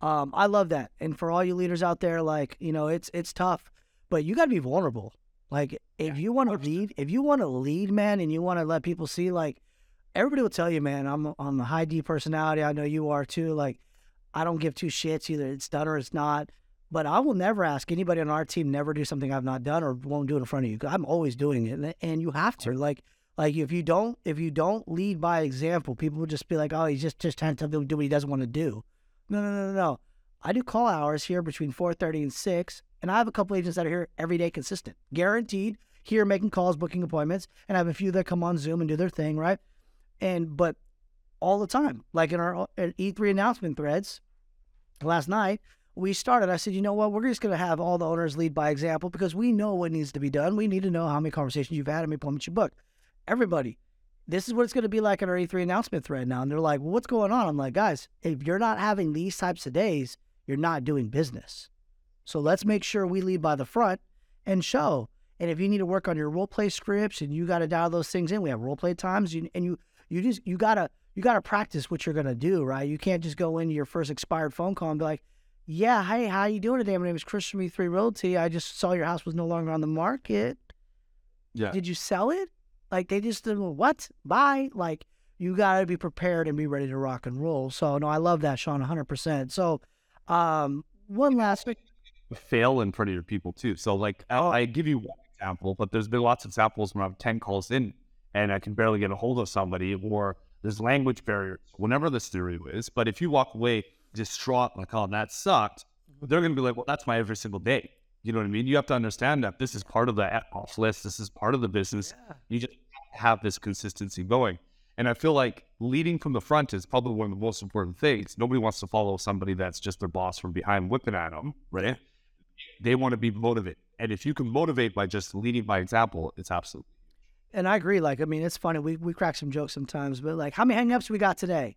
um, I love that. And for all you leaders out there, like, you know, it's, it's tough, but you got to be vulnerable. Like if yeah, you want to lead, if you want to lead, man, and you want to let people see, like everybody will tell you, man, I'm, I'm a high D personality. I know you are too. Like, I don't give two shits either. It's done or it's not. But I will never ask anybody on our team never do something I've not done or won't do it in front of you. I'm always doing it, and you have to. Like, like if you don't, if you don't lead by example, people will just be like, "Oh, he's just just trying to do what he doesn't want to do." No, no, no, no, no. I do call hours here between four thirty and six, and I have a couple agents that are here every day, consistent, guaranteed, here making calls, booking appointments, and I have a few that come on Zoom and do their thing, right? And but. All the time, like in our in E three announcement threads last night, we started. I said, you know what? We're just going to have all the owners lead by example because we know what needs to be done. We need to know how many conversations you've had, how many appointments you booked. Everybody, this is what it's going to be like in our E three announcement thread now. And they're like, well, what's going on? I'm like, guys, if you're not having these types of days, you're not doing business. So let's make sure we lead by the front and show. And if you need to work on your role play scripts and you got to dial those things in, we have role play times. You, and you, you just you gotta you gotta practice what you're gonna do, right? You can't just go into your first expired phone call and be like, "Yeah, hey, how you doing today? My name is Chris from E three Realty. I just saw your house was no longer on the market. Yeah, did you sell it?" Like they just did what? Bye. Like you gotta be prepared and be ready to rock and roll. So no, I love that, Sean, one hundred percent. So, um, one last thing. Fail in front of your people too. So like I, I give you one example, but there's been lots of examples when I have ten calls in and I can barely get a hold of somebody, or there's language barriers, whenever the scenario is. But if you walk away distraught, like, oh, that sucked, they're going to be like, well, that's my every single day. You know what I mean? You have to understand that this is part of the off list. This is part of the business. Yeah. You just have this consistency going. And I feel like leading from the front is probably one of the most important things. Nobody wants to follow somebody that's just their boss from behind whipping at them, right? They want to be motivated. And if you can motivate by just leading by example, it's absolutely. And I agree. Like, I mean, it's funny. We we crack some jokes sometimes, but like, how many hangups we got today?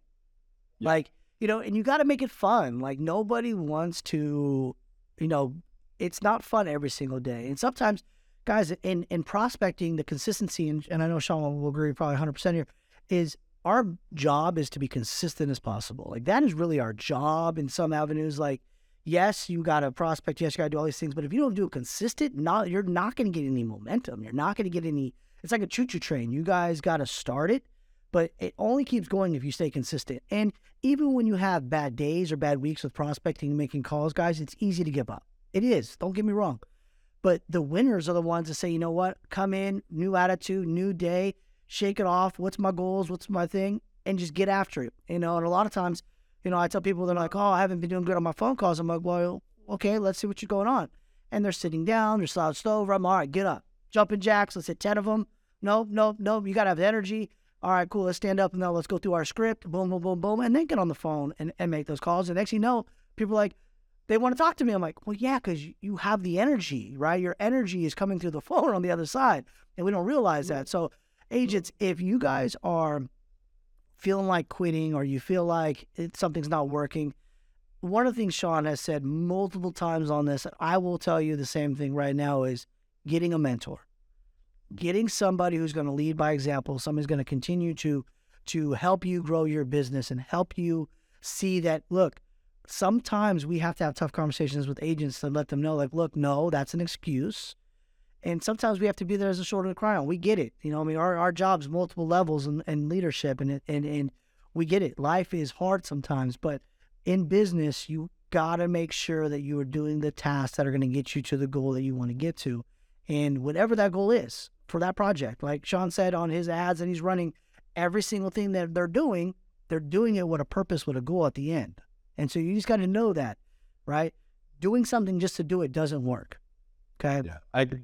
Yeah. Like, you know, and you got to make it fun. Like, nobody wants to, you know, it's not fun every single day. And sometimes, guys, in, in prospecting, the consistency, and, and I know Sean will agree probably one hundred percent here, is our job is to be consistent as possible. Like, that is really our job in some avenues. Like, yes, you got to prospect. Yes, you got to do all these things. But if you don't do it consistent, not, you're not going to get any momentum. You're not going to get any. It's like a choo-choo train. You guys got to start it, but it only keeps going if you stay consistent. And even when you have bad days or bad weeks with prospecting and making calls, guys, it's easy to give up. It is. Don't get me wrong. But the winners are the ones that say, you know what? Come in, new attitude, new day, shake it off. What's my goals? What's my thing? And just get after it. You know, and a lot of times, you know, I tell people, they're like, oh, I haven't been doing good on my phone calls. I'm like, well, okay, let's see what you're going on. And they're sitting down, they're slouched over. I'm all right, get up. Jumping jacks, let's hit ten of them. No, no, no, you got to have the energy. All right, cool, let's stand up and now let's go through our script. Boom, boom, boom, boom. And then get on the phone and, and make those calls. And next thing you know, people are like, they want to talk to me. I'm like, well, yeah, because you have the energy, right? Your energy is coming through the phone on the other side. And we don't realize that. So agents, if you guys are feeling like quitting or you feel like it, something's not working, one of the things Sean has said multiple times on this, I will tell you the same thing right now, is getting a mentor, getting somebody who's going to lead by example, somebody's going to continue to to help you grow your business and help you see that, look, sometimes we have to have tough conversations with agents to let them know, like, look, no, that's an excuse. And sometimes we have to be there as a shoulder to cry on. We get it. You know, I mean, our, our job's multiple levels and, and leadership, and, and and we get it. Life is hard sometimes, but in business, you got to make sure that you are doing the tasks that are going to get you to the goal that you want to get to. And whatever that goal is for that project, like Sean said on his ads and he's running, every single thing that they're doing, they're doing it with a purpose, with a goal at the end. And so you just got to know that, right? Doing something just to do it doesn't work. Okay. Yeah, I agree.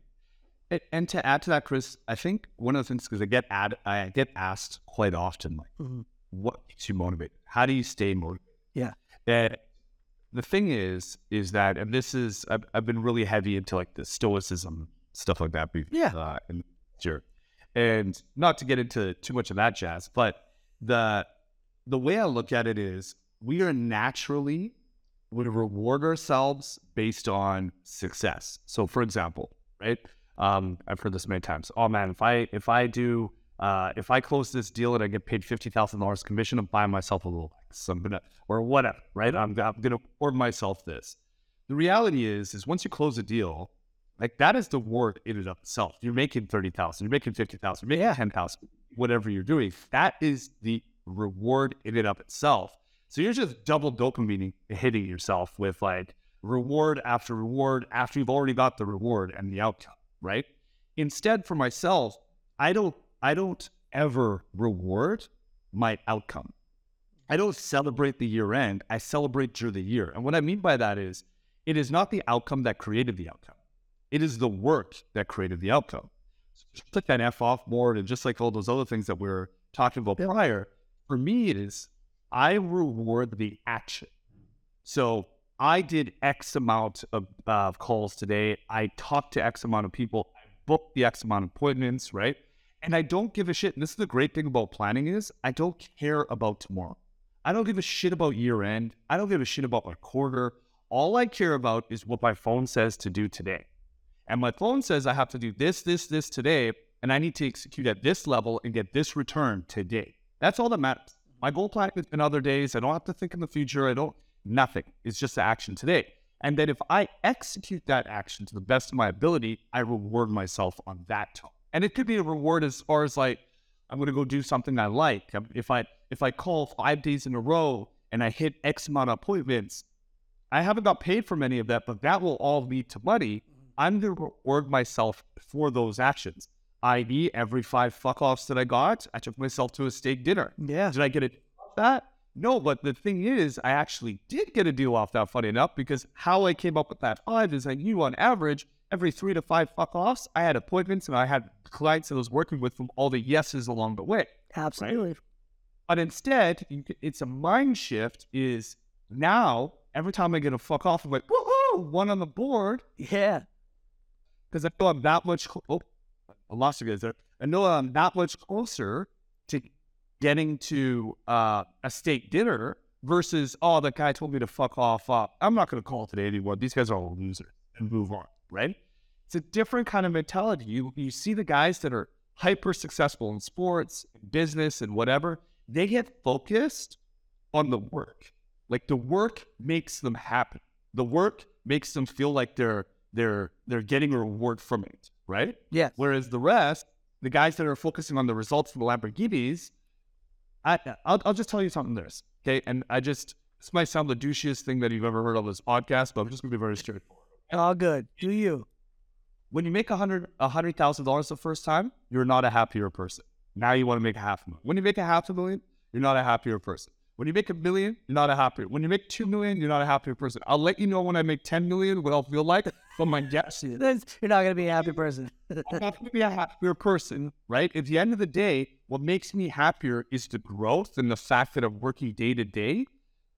And to add to that, Chris, I think one of the things, because I get ad, I get asked quite often, like, mm-hmm. what keeps you motivated? How do you stay motivated? Yeah. And the thing is, is that, and this is, I've, I've been really heavy into like the stoicism, stuff like that. Before, yeah. Uh, and, sure. And not to get into too much of that jazz, but the, the way I look at it is we are naturally, we reward ourselves based on success. So for example, right? Um, I've heard this many times. Oh man, if I if I do uh, if I close this deal and I get paid fifty thousand dollars commission, I'm buying myself a little I'm gonna or whatever, right? I'm, I'm gonna reward myself this. The reality is, is once you close a deal, like that is the reward in and of itself. You're making thirty thousand, you're making fifty thousand, you're making yeah. ten thousand, whatever you're doing. That is the reward in and of itself. So you're just double dopamine hitting yourself with like reward after reward after you've already got the reward and the outcome. Right. Instead, for myself, I don't, I don't ever reward my outcome. I don't celebrate the year end. I celebrate during the year. And what I mean by that is, it is not the outcome that created the outcome. It is the work that created the outcome. So just like that F off board, and just like all those other things that we were talking about prior. For me, it is I reward the action. So I did X amount of uh, calls today. I talked to X amount of people. I booked the X amount of appointments, right? And I don't give a shit. And this is the great thing about planning is I don't care about tomorrow. I don't give a shit about year end. I don't give a shit about my quarter. All I care about is what my phone says to do today. and my phone says I have to do this, this, this today, and I need to execute at this level and get this return today. That's all that matters. My goal plan has been other days. I don't have to think in the future. I don't, nothing. It's just the action today. And then if I execute that action to the best of my ability, I reward myself on that tone. And it could be a reward as far as like, I'm going to go do something I like. If I, if I call five days in a row and I hit X amount of appointments, I haven't got paid for many of that, but that will all lead to money. I'm going to reward myself for those actions. that is every five fuck-offs that I got, I took myself to a steak dinner. Yeah. Did I get a deal off that? No, but the thing is, I actually did get a deal off that, funny enough, because how I came up with that five is I knew on average, every three to five fuck-offs, I had appointments and I had clients that I was working with from all the yeses along the way. Absolutely. Right? But instead, it's a mind shift is now, every time I get a fuck-off, I'm like, woo-hoo, one on the board. Yeah. Because I feel I'm that much... Cl- oh. I lost you guys there. I know I'm not much closer to getting to uh, a steak dinner versus, oh, that guy told me to fuck off. Uh, I'm not going to call today anymore. These guys are all losers, and move on, right? It's a different kind of mentality. You you see the guys that are hyper successful in sports, business, and whatever. They get focused on the work. Like the work makes them happy. The work makes them feel like they're they're they're getting a reward from it. Right? Yeah. Whereas the rest, the guys that are focusing on the results from the Lamborghinis, I, I'll, I'll just tell you something there's, okay? And I just, this might sound the douchiest thing that you've ever heard on this podcast, but I'm just going to be very straightforward. All good. Do you? When you make one hundred thousand dollars one hundred thousand dollars the first time, you're not a happier person. Now you want to make a half a million. When you make a half a million, you're not a happier person. When you make a million, you're not a happier. When you make two million, you're not a happier person. I'll let you know when I make ten million what I'll feel like. But my guess is you're not gonna be a happy person. I'm not gonna be a happier person, right? At the end of the day, what makes me happier is the growth and the fact that I'm working day to day.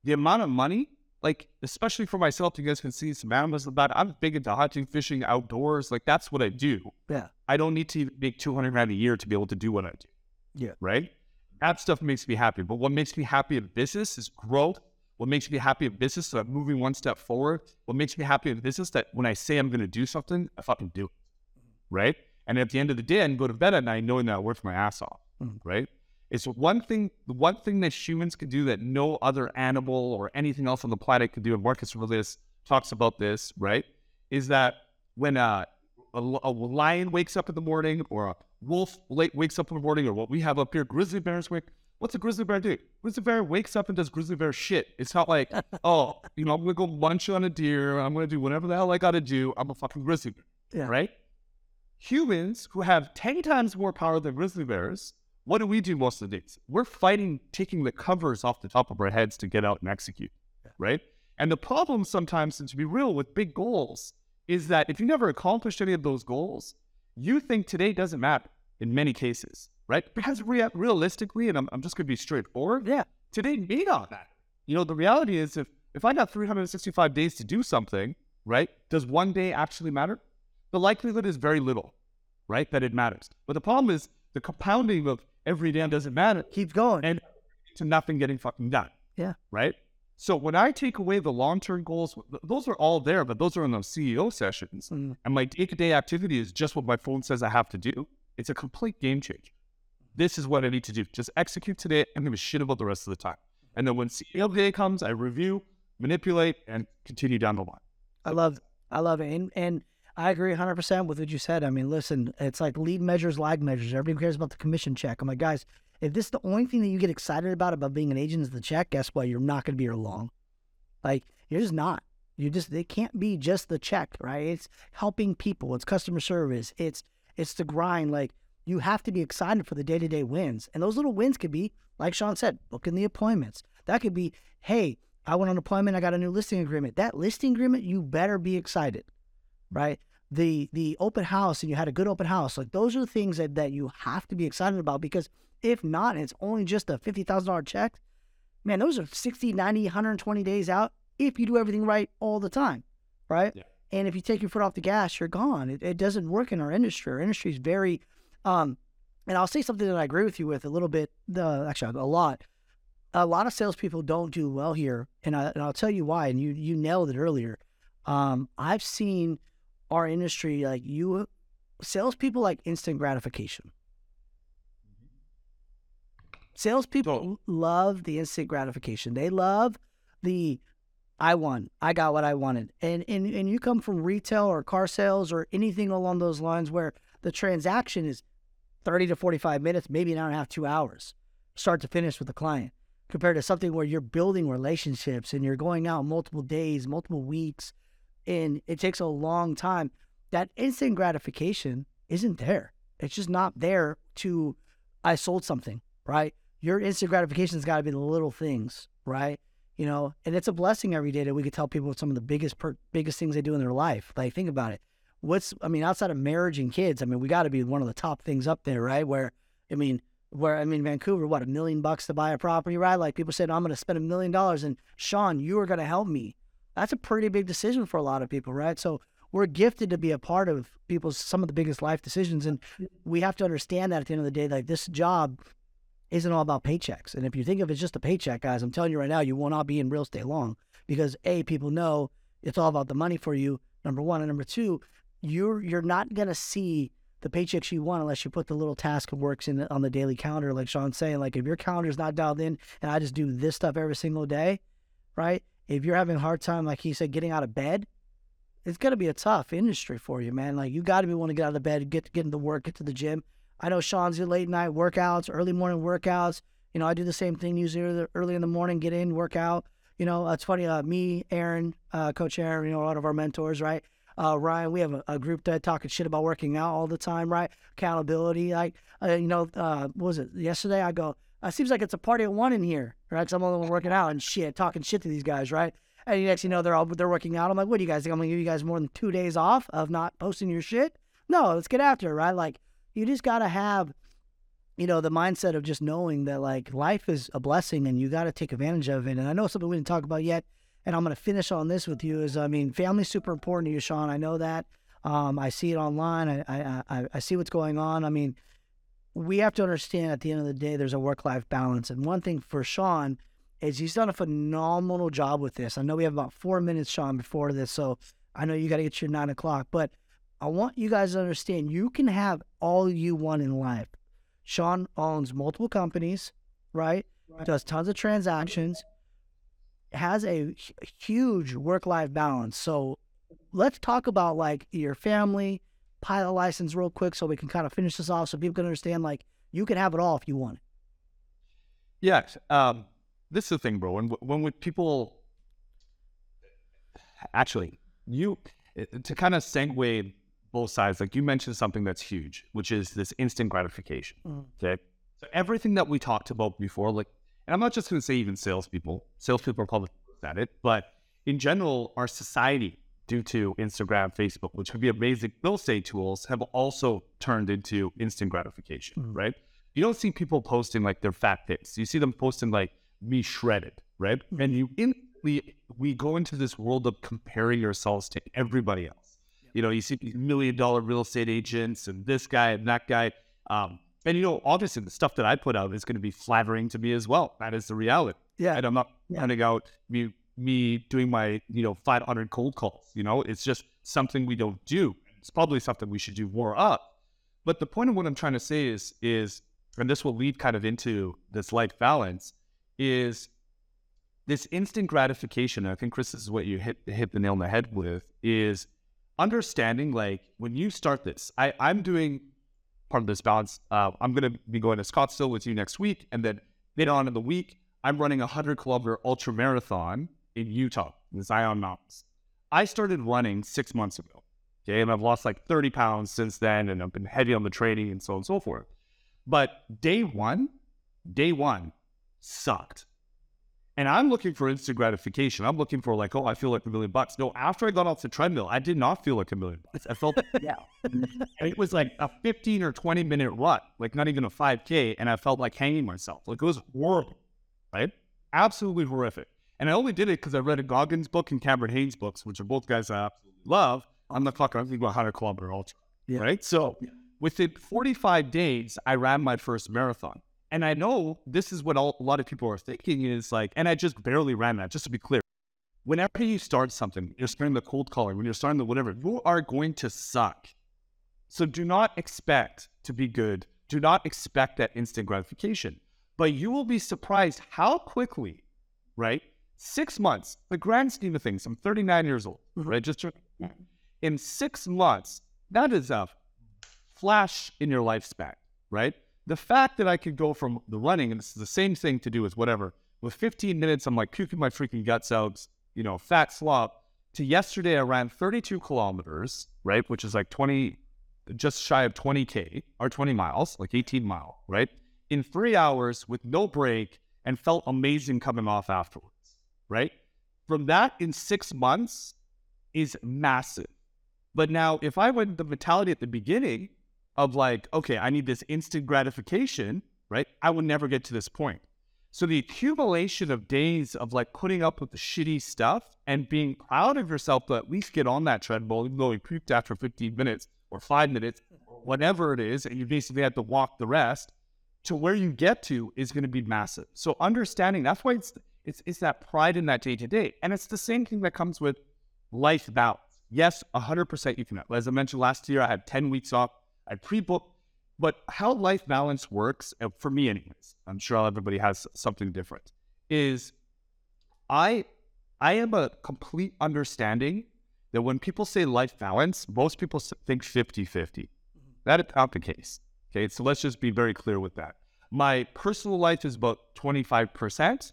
The amount of money, like especially for myself, you guys can see some animals about. I'm big into hunting, fishing, outdoors. Like that's what I do. Yeah. I don't need to make two hundred grand a year to be able to do what I do. Yeah. Right. That stuff makes me happy. But what makes me happy in business is growth. What makes me happy in business is so I'm moving one step forward. What makes me happy in business that when I say I'm going to do something, I fucking do it, right? And at the end of the day, I can go to bed at night knowing that I worked my ass off, mm-hmm. right? It's one thing, the one thing that humans can do that no other animal or anything else on the planet can do, and Marcus Aurelius talks about this, right, is that when uh, a, a lion wakes up in the morning or a wolf late wakes up in the morning, or what we have up here, grizzly bears wake. What's a grizzly bear do? Grizzly bear wakes up and does grizzly bear shit. It's not like, oh, you know, I'm gonna go munch on a deer. I'm gonna do whatever the hell I gotta do. I'm a fucking grizzly bear, yeah. right? Humans who have ten times more power than grizzly bears. What do we do most of the days? We're fighting, taking the covers off the top of our heads to get out and execute, yeah. right? And the problem sometimes, and to be real, with big goals, is that if you never accomplished any of those goals, you think today doesn't matter in many cases, right? Because re- realistically, and I'm, I'm just going to be straightforward, yeah, today may not matter. You know, the reality is if, if I got three hundred sixty-five days to do something, right, does one day actually matter? The likelihood is very little, right, that it matters. But the problem is the compounding of every day doesn't matter. Keeps going. And to nothing getting fucking done. Yeah. Right? So when I take away the long-term goals, those are all there, but those are in the C E O sessions. Mm. And my day-to-day activity is just what my phone says I have to do. It's a complete game changer. This is what I need to do. Just execute today and give a shit about the rest of the time. And then when C E O day comes, I review, manipulate, and continue down the line. I love I love it. And, and I agree one hundred percent with what you said. I mean, listen, it's like lead measures, lag measures. Everybody cares about the commission check. I'm like, guys, if this is the only thing that you get excited about about being an agent is the check, guess what? You're not going to be here long. Like, you're just not. You just, it can't be just the check, right? It's helping people. It's customer service. It's it's the grind. Like, you have to be excited for the day-to-day wins. And those little wins could be, like Sean said, booking the appointments. That could be, hey, I went on an appointment. I got a new listing agreement. That listing agreement, you better be excited, right? The the open house, and you had a good open house. Like, those are the things that, that you have to be excited about, because if not, and it's only just a fifty thousand dollars check, man, those are sixty, ninety, one hundred twenty days out if you do everything right all the time, right? Yeah. And if you take your foot off the gas, you're gone. It, it doesn't work in our industry. Our industry is very, um, and I'll say something that I agree with you with a little bit, uh, actually a lot. A lot of salespeople don't do well here, and, I, and I'll tell you why, and you, you nailed it earlier. Um, I've seen our industry, like you, salespeople like instant gratification. Salespeople oh. love the instant gratification. They love the, I won, I got what I wanted. And, and and you come from retail or car sales or anything along those lines where the transaction is thirty to forty-five minutes, maybe an hour and a half, two hours, start to finish with the client, compared to something where you're building relationships and you're going out multiple days, multiple weeks, and it takes a long time. That instant gratification isn't there. It's just not there to, I sold something, right? Your instant gratification's got to be the little things, right? You know, and it's a blessing every day that we could tell people some of the biggest, per- biggest things they do in their life. Like, think about it. What's, I mean, outside of marriage and kids, I mean, we got to be one of the top things up there, right? Where, I mean, where, I mean, Vancouver, what, a million bucks to buy a property, right? Like, people said, I'm going to spend a million dollars and Sean, you are going to help me. That's a pretty big decision for a lot of people, right? So we're gifted to be a part of people's, some of the biggest life decisions. And we have to understand that at the end of the day, like, this job isn't all about paychecks. And if you think of it as just a paycheck, guys, I'm telling you right now, you will not be in real estate long, because A, people know it's all about the money for you, number one. And number two, you're you're not going to see the paychecks you want unless you put the little task and works in the, on the daily calendar. Like Sean's saying, like, if your calendar's not dialed in and I just do this stuff every single day, right? If you're having a hard time, like he said, getting out of bed, it's going to be a tough industry for you, man. Like, you got to be willing to get out of bed, get, get into work, get to the gym. I know Sean's do late night workouts, early morning workouts. You know, I do the same thing usually early in the morning, get in, work out. You know, it's funny, uh, me, Aaron, uh, Coach Aaron, you know, a lot of our mentors, right? Uh, Ryan, we have a, a group that talking shit about working out all the time, right? Accountability, like, uh, you know, uh, what was it? Yesterday I go, it seems like it's a party of one in here, right? Because I'm the only one working out and shit, talking shit to these guys, right? And next you know, they're all they're working out. I'm like, what do you guys think? I'm going to give you guys more than two days off of not posting your shit? No, let's get after it, right? Like, you just got to have, you know, the mindset of just knowing that, like, life is a blessing and you got to take advantage of it. And I know something we didn't talk about yet, and I'm going to finish on this with you is, I mean, family's super important to you, Sean. I know that. Um, I see it online. I, I, I, I see what's going on. I mean, we have to understand at the end of the day, there's a work-life balance. And one thing for Sean is he's done a phenomenal job with this. I know we have about four minutes, Sean, before this. So I know you got to get your nine o'clock, but I want you guys to understand you can have all you want in life. Sean owns multiple companies, right? right. Does tons of transactions, has a huge work-life balance. So let's talk about, like, your family, pilot license real quick so we can kind of finish this off so people can understand, like, you can have it all if you want it. Yeah. Um, this is the thing, bro. When, when would people... Actually, you... To kind of segue... both sides, like you mentioned something that's huge, which is this instant gratification. Mm. Okay. So everything that we talked about before, like, and I'm not just going to say even salespeople, salespeople are probably at it, but in general, our society, due to Instagram, Facebook, which would be amazing real estate tools, have also turned into instant gratification, mm. right? You don't see people posting like their fat pics. You see them posting like me shredded, right? Mm. And you instantly, we go into this world of comparing ourselves to everybody else. You know, you see these million dollar real estate agents and this guy and that guy. Um, and, you know, obviously the stuff that I put out is going to be flattering to me as well. That is the reality. Yeah. And I'm not yeah. putting out me, me doing my, you know, five hundred cold calls. You know, it's just something we don't do. It's probably something we should do more of. But the point of what I'm trying to say is, is, and this will lead kind of into this life balance, is this instant gratification. I think, Chris, this is what you hit, hit the nail on the head with, is understanding, like, when you start this, I, I'm doing part of this balance. Uh, I'm going to be going to Scottsdale with you next week. And then later on in the week, I'm running a one hundred kilometer ultra marathon in Utah, in the Zion Mountains. I started running six months ago. Okay. And I've lost like thirty pounds since then. And I've been heavy on the training and so on and so forth. But day one, day one sucked. And I'm looking for instant gratification. I'm looking for, like, oh, I feel like a million bucks. No, after I got off the treadmill, I did not feel like a million bucks. I felt, yeah. It was like a fifteen or twenty minute run, like not even a five K. And I felt like hanging myself. Like, it was horrible, right? Absolutely horrific. And I only did it because I read a Goggins book and Cameron Haynes books, which are both guys I absolutely love. I'm like, fuck, I'm thinking about one hundred kilometer ultra, yeah. right? So yeah. within forty-five days, I ran my first marathon. And I know this is what all, a lot of people are thinking is like, and I just barely ran that, just to be clear. whenever you start something, you're starting the cold calling, when you're starting the whatever, you are going to suck. So do not expect to be good. Do not expect that instant gratification. But you will be surprised how quickly, right? Six months, the grand scheme of things, I'm thirty-nine years old, right? Just in six months, that is a flash in your lifespan, right? The fact that I could go from the running, and this is the same thing to do with whatever, with fifteen minutes, I'm like puking my freaking guts out, you know, fat slop, to yesterday I ran thirty-two kilometers, right? Which is like twenty, just shy of twenty K, or twenty miles, like eighteen mile, right? In three hours with no break, and felt amazing coming off afterwards, right? From that in six months is massive. But now if I went the mentality at the beginning of like, okay, I need this instant gratification, right? I would never get to this point. So the accumulation of days of like putting up with the shitty stuff and being proud of yourself to at least get on that treadmill, even though you puked after fifteen minutes or five minutes, whatever it is, and you basically have to walk the rest to where you get to is going to be massive. So understanding, that's why it's, it's, it's that pride in that day to day. And it's the same thing that comes with life balance. Yes, one hundred percent you can. As I mentioned last year, I had ten weeks off. I pre-booked. But how life balance works, for me anyways, I'm sure everybody has something different, is I, I am a complete understanding that when people say life balance, most people think fifty-fifty. That is not the case. Okay, so let's just be very clear with that. My personal life is about twenty-five percent,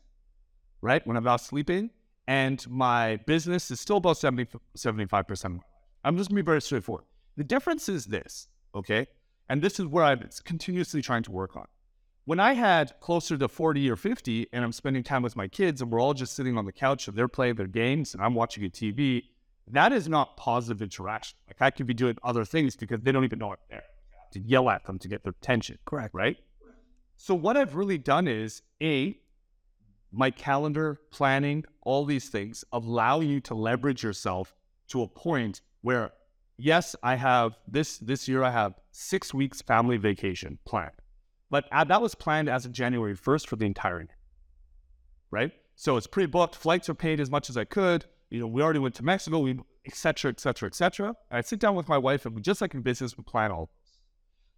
right, when I'm not sleeping, and my business is still about seventy, seventy-five percent. I'm just going to be very straightforward. The difference is this, okay, and this is where I'm continuously trying to work on. When I had closer to forty or fifty, and I'm spending time with my kids, and we're all just sitting on the couch, and they're playing their games, and I'm watching a T V, that is not positive interaction. Like, I could be doing other things because they don't even know I'm there. To yell at them to get their attention. Correct. Right? So what I've really done is, A, my calendar, planning, all these things allow you to leverage yourself to a point where, yes, I have this, this year I have six weeks family vacation planned. But that was planned as of January first for the entire year. Right? So it's pre-booked. Flights are paid as much as I could. You know, we already went to Mexico, we, et cetera, et cetera, et cetera. I sit down with my wife and we, just like in business, we plan all.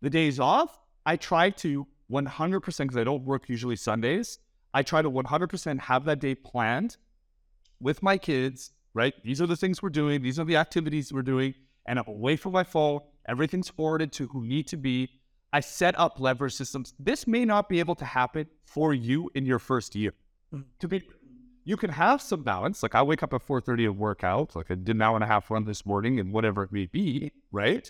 The days off, I try to one hundred percent, because I don't work usually Sundays, I try to one hundred percent have that day planned with my kids, right? These are the things we're doing. These are the activities we're doing. And I'm away from my phone. Everything's forwarded to who need to be. I set up leverage systems. This may not be able to happen for you in your first year. Mm-hmm. To be, you can have some balance. Like I wake up at four thirty and work out. Like I did an hour and a half run this morning and whatever it may be, right?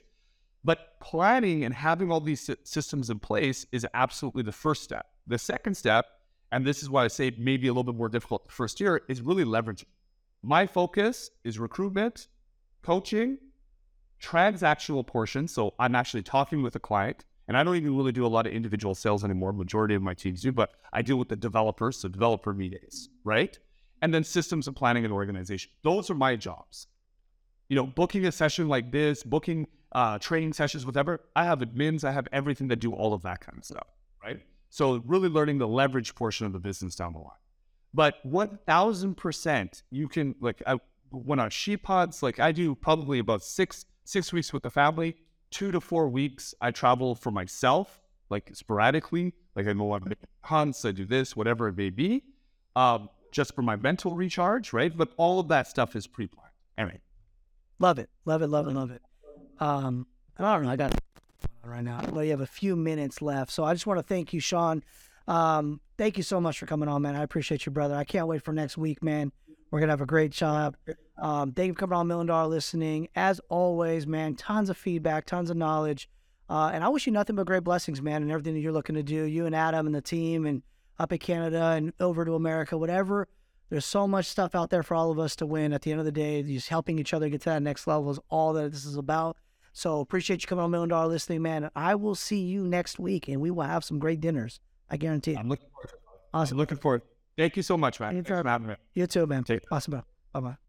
But planning and having all these systems in place is absolutely the first step. The second step, and this is why I say maybe a little bit more difficult the first year, is really leveraging. My focus is recruitment, coaching, transactional portion. So I'm actually talking with a client, and I don't even really do a lot of individual sales anymore. Majority of my teams do, but I deal with the developers, so developer meetings, right? And then systems and planning and organization. Those are my jobs. You know, booking a session like this, booking Uh, training sessions, whatever. I have admins. I have everything that do all of that kind of stuff, right? So really learning the leverage portion of the business down the line. But one thousand percent you can, like I, when I she pods, like I do probably about six, six weeks with the family, two to four weeks I travel for myself, like sporadically, like I go on hunts, I do this, whatever it may be, um, just for my mental recharge, right? But all of that stuff is pre-planned. Anyway. Love it. Love it, love it, love it. Um, I don't know. I got right now. Well, you have a few minutes left, so I just want to thank you, Sean. Um, thank you so much for coming on, man. I appreciate you, brother. I can't wait for next week, man. We're gonna have a great job. Um, thank you for coming on Million Dollar Listening, as always, man. Tons of feedback, tons of knowledge, uh, and I wish you nothing but great blessings, man, and everything that you're looking to do. You and Adam and the team, and up in Canada and over to America, whatever. There's so much stuff out there for all of us to win. At the end of the day, just helping each other get to that next level is all that this is about. So appreciate you coming on Million Dollar Listening, man. I will see you next week, and we will have some great dinners. I guarantee it. I'm looking forward to it. Awesome. I'm looking forward. Thank you so much, man. Thanks for having me. You too, man. Take awesome. Bye-bye.